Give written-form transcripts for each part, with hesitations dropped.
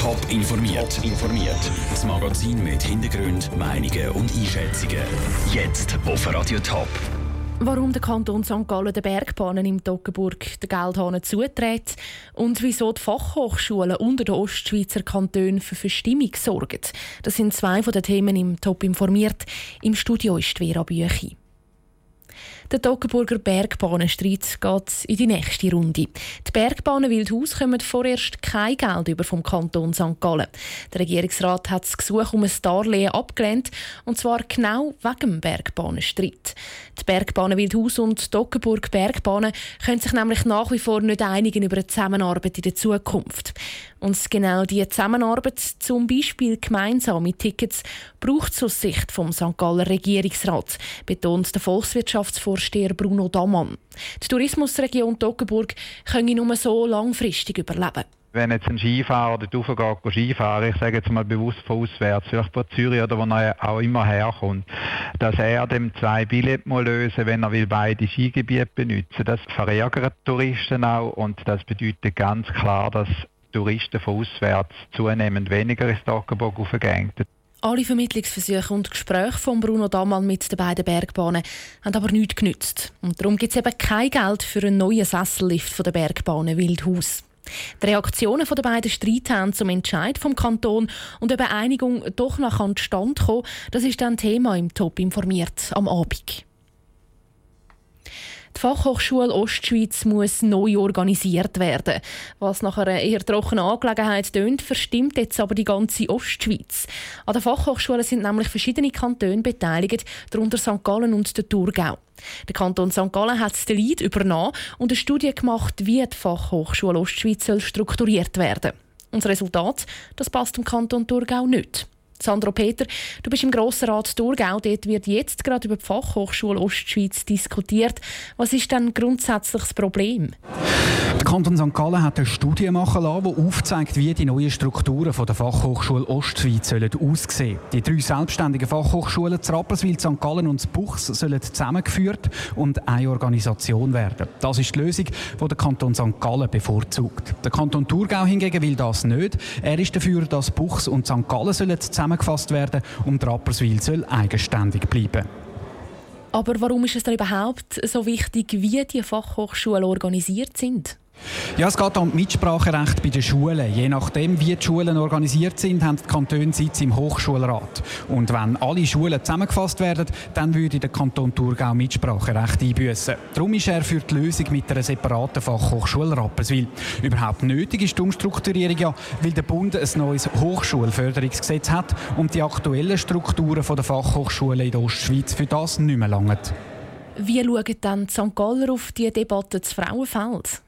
Top informiert. Top informiert. Das Magazin mit Hintergrund, Meinungen und Einschätzungen. Jetzt auf Radio Top. Warum der Kanton St. Gallen den Bergbahnen im Toggenburg den Geldhahn zudreht und wieso die Fachhochschulen unter den Ostschweizer Kantonen für Verstimmung sorgen. Das sind zwei von den Themen im Top informiert. Im Studio ist Vera Büchin. Der Toggenburger Bergbahnenstreit geht in die nächste Runde. Die Bergbahnen Wildhaus kommen vorerst kein Geld über vom Kanton St. Gallen. Der Regierungsrat hat das Gesuch um ein Darlehen abgelehnt, und zwar genau wegen dem Bergbahnenstreit. Die Bergbahnen Wildhaus und die Toggenburg Bergbahnen können sich nämlich nach wie vor nicht einigen über eine Zusammenarbeit in der Zukunft. Und genau diese Zusammenarbeit, zum Beispiel gemeinsame Tickets, braucht es aus Sicht vom St. Galler Regierungsrat, betont der Volkswirtschaftsvorsteher Bruno Damann. Die Tourismusregion Toggenburg könne nur so langfristig überleben. Wenn jetzt ein Skifahrer dort raufgeht, Skifahren, ich sage jetzt mal bewusst von auswärts, vielleicht von Zürich oder wo er auch immer herkommt, dass er dem zwei Billett mal lösen, wenn er will beide Skigebiete benutzen. Das verärgert Touristen auch, und das bedeutet ganz klar, dass Touristen von auswärts zunehmend weniger ins Toggenburg aufgehen. Alle Vermittlungsversuche und Gespräche von Bruno Damann mit den beiden Bergbahnen haben aber nichts genützt. Und darum gibt es eben kein Geld für einen neuen Sessellift von der Bergbahnen Wildhaus. Die Reaktionen der beiden Streithähne zum Entscheid vom Kanton und eine Einigung doch noch an den Stand kommen, das ist dann Thema im Top informiert am Abend. Die Fachhochschule Ostschweiz muss neu organisiert werden. Was nach einer eher trockenen Angelegenheit tönt, verstimmt jetzt aber die ganze Ostschweiz. An der Fachhochschule sind nämlich verschiedene Kantone beteiligt, darunter St. Gallen und der Thurgau. Der Kanton St. Gallen hat den Lead übernommen und eine Studie gemacht, wie die Fachhochschule Ostschweiz soll strukturiert werden. Und das Resultat, das passt dem Kanton Thurgau nicht. Sandro Peter, du bist im Grossen Rat Thurgau. Dort wird jetzt gerade über die Fachhochschule Ostschweiz diskutiert. Was ist denn grundsätzlich das Problem? Der Kanton St. Gallen hat eine Studie machen lassen, die aufzeigt, wie die neuen Strukturen der Fachhochschule Ostschweiz sollen aussehen. Die drei selbstständigen Fachhochschulen zu Rapperswil, St. Gallen und Buchs sollen zusammengeführt und eine Organisation werden. Das ist die Lösung, die der Kanton St. Gallen bevorzugt. Der Kanton Thurgau hingegen will das nicht. Er ist dafür, dass Buchs und St. Gallen zusammengeführt gefasst werden, und Rapperswil soll eigenständig bleiben. Aber warum ist es denn überhaupt so wichtig, wie die Fachhochschulen organisiert sind? Ja, es geht um Mitspracherecht bei den Schulen. Je nachdem, wie die Schulen organisiert sind, haben die Kantone Sitz im Hochschulrat. Und wenn alle Schulen zusammengefasst werden, dann würde der Kanton Thurgau Mitspracherecht einbüssen. Darum ist er für die Lösung mit einer separaten Fachhochschule Rapperswil. Überhaupt nötig ist die Umstrukturierung ja, weil der Bund ein neues Hochschulförderungsgesetz hat und die aktuellen Strukturen der Fachhochschulen in der Ostschweiz für das nicht mehr langen. Wie schauen dann die St. Galler auf die Debatte zu Frauenfeld?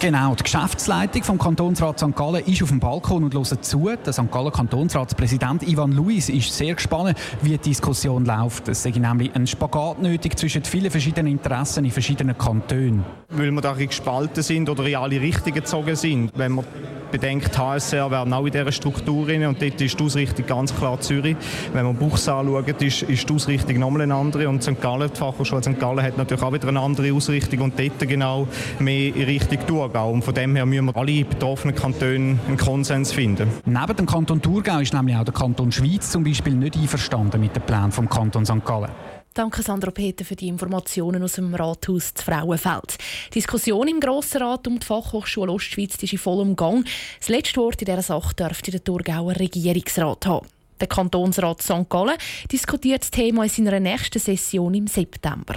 Genau, die Geschäftsleitung vom Kantonsrat St. Gallen ist auf dem Balkon und hört zu. Der St. Gallen Kantonsratspräsident Ivan Luis ist sehr gespannt, wie die Diskussion läuft. Es sei nämlich ein Spagat nötig zwischen vielen verschiedenen Interessen in verschiedenen Kantonen. Weil wir da gespalten sind oder in alle Richtungen gezogen sind. Wenn man bedenkt, HSR wären auch in dieser Struktur drin, und dort ist die Ausrichtung ganz klar Zürich. Wenn man Buchs anschaut, ist die Ausrichtung nochmal eine andere. Und St. Gallen, die Fachhochschule St. Gallen, hat natürlich auch wieder eine andere Ausrichtung und dort genau mehr in Richtung Thurgau. Und von dem her müssen wir alle betroffenen Kantone einen Konsens finden. Neben dem Kanton Thurgau ist nämlich auch der Kanton Schweiz zum Beispiel nicht einverstanden mit dem Plan vom Kanton St. Gallen. Danke, Sandro Peter, für die Informationen aus dem Rathaus zu Frauenfeld. Die Diskussion im Grossen Rat um die Fachhochschule Ostschweiz ist in vollem Gang. Das letzte Wort in dieser Sache dürfte der Thurgauer Regierungsrat haben. Der Kantonsrat St. Gallen diskutiert das Thema in seiner nächsten Session im September.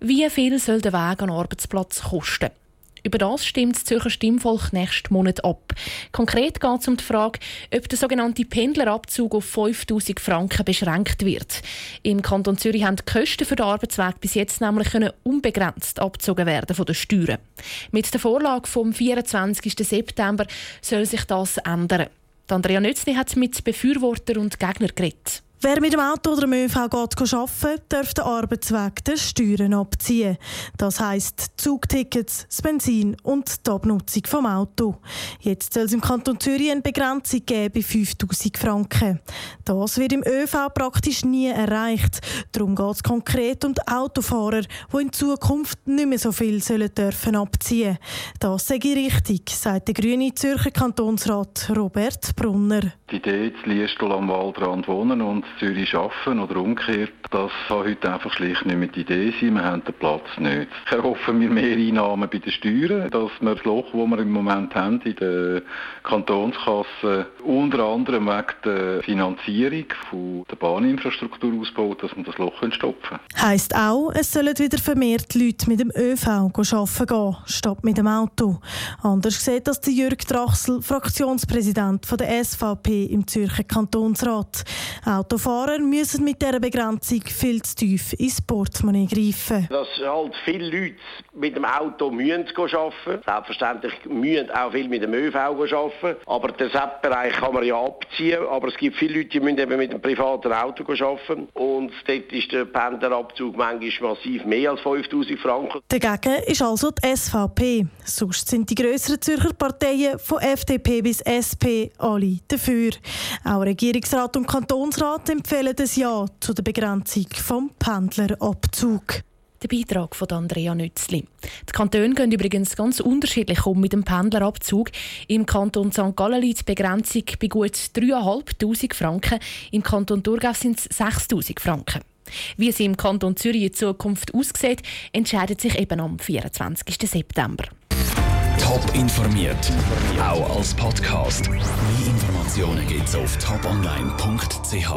Wie viel soll der Weg an den Arbeitsplatz kosten? Über das stimmt das Zürcher Stimmvolk nächsten Monat ab. Konkret geht es um die Frage, ob der sogenannte Pendlerabzug auf 5'000 Franken beschränkt wird. Im Kanton Zürich haben die Kosten für den Arbeitsweg bis jetzt nämlich unbegrenzt abgezogen werden von den Steuern. Mit der Vorlage vom 24. September soll sich das ändern. Andrea Nötzli hat mit Befürwortern und Gegnern geredet. Wer mit dem Auto oder dem ÖV geht arbeiten, darf den Arbeitsweg der Steuern abziehen. Das heisst Zugtickets, das Benzin und die Abnutzung vom Auto. Jetzt soll es im Kanton Zürich eine Begrenzung geben bei 5'000 Franken. Das wird im ÖV praktisch nie erreicht. Darum geht es konkret um die Autofahrer, die in Zukunft nicht mehr so viel dürfen abziehen. Das sei richtig, sagt der grüne Zürcher Kantonsrat Robert Brunner. Die Idee, zu Liestal am Waldrand wohnen und Zürich arbeiten oder umgekehrt, das kann heute einfach schlicht nicht mehr die Idee sein. Wir haben den Platz nicht. Ich erhoffe mir mehr Einnahmen bei den Steuern, dass wir das Loch, das wir im Moment haben in der Kantonskasse, unter anderem wegen der Finanzierung von der Bahninfrastruktur ausbaut, dass wir das Loch stopfen können. Heisst auch, es sollen wieder vermehrt Leute mit dem ÖV arbeiten gehen, statt mit dem Auto. Anders sieht das Jürg Drachsel, Fraktionspräsident der SVP im Zürcher Kantonsrat. Autofahrer müssen mit dieser Begrenzung viel zu tief ins Portemonnaie greifen. Dass halt viele Leute mit dem Auto müssen arbeiten. Selbstverständlich müssen auch viele mit dem ÖV arbeiten. Aber den SEP-Bereich kann man ja abziehen. Aber es gibt viele Leute, die müssen eben mit dem privaten Auto arbeiten. Und dort ist der Pendlerabzug manchmal massiv mehr als 5'000 Franken. Dagegen ist also die SVP. Sonst sind die grösseren Zürcher Parteien von FDP bis SP alle dafür. Auch Regierungsrat und Kantonsrat empfehlen das Ja zu der Begrenzung vom Pendlerabzug. Der Beitrag von Andrea Nötzli. Die Kantone gehen übrigens ganz unterschiedlich um mit dem Pendlerabzug. Im Kanton St. Gallen liegt die Begrenzung bei gut 3'500 Franken. Im Kanton Thurgau sind es 6'000 Franken. Wie es im Kanton Zürich in Zukunft aussieht, entscheidet sich eben am 24. September. Top informiert, auch als Podcast. Mehr Informationen gibt's auf toponline.ch.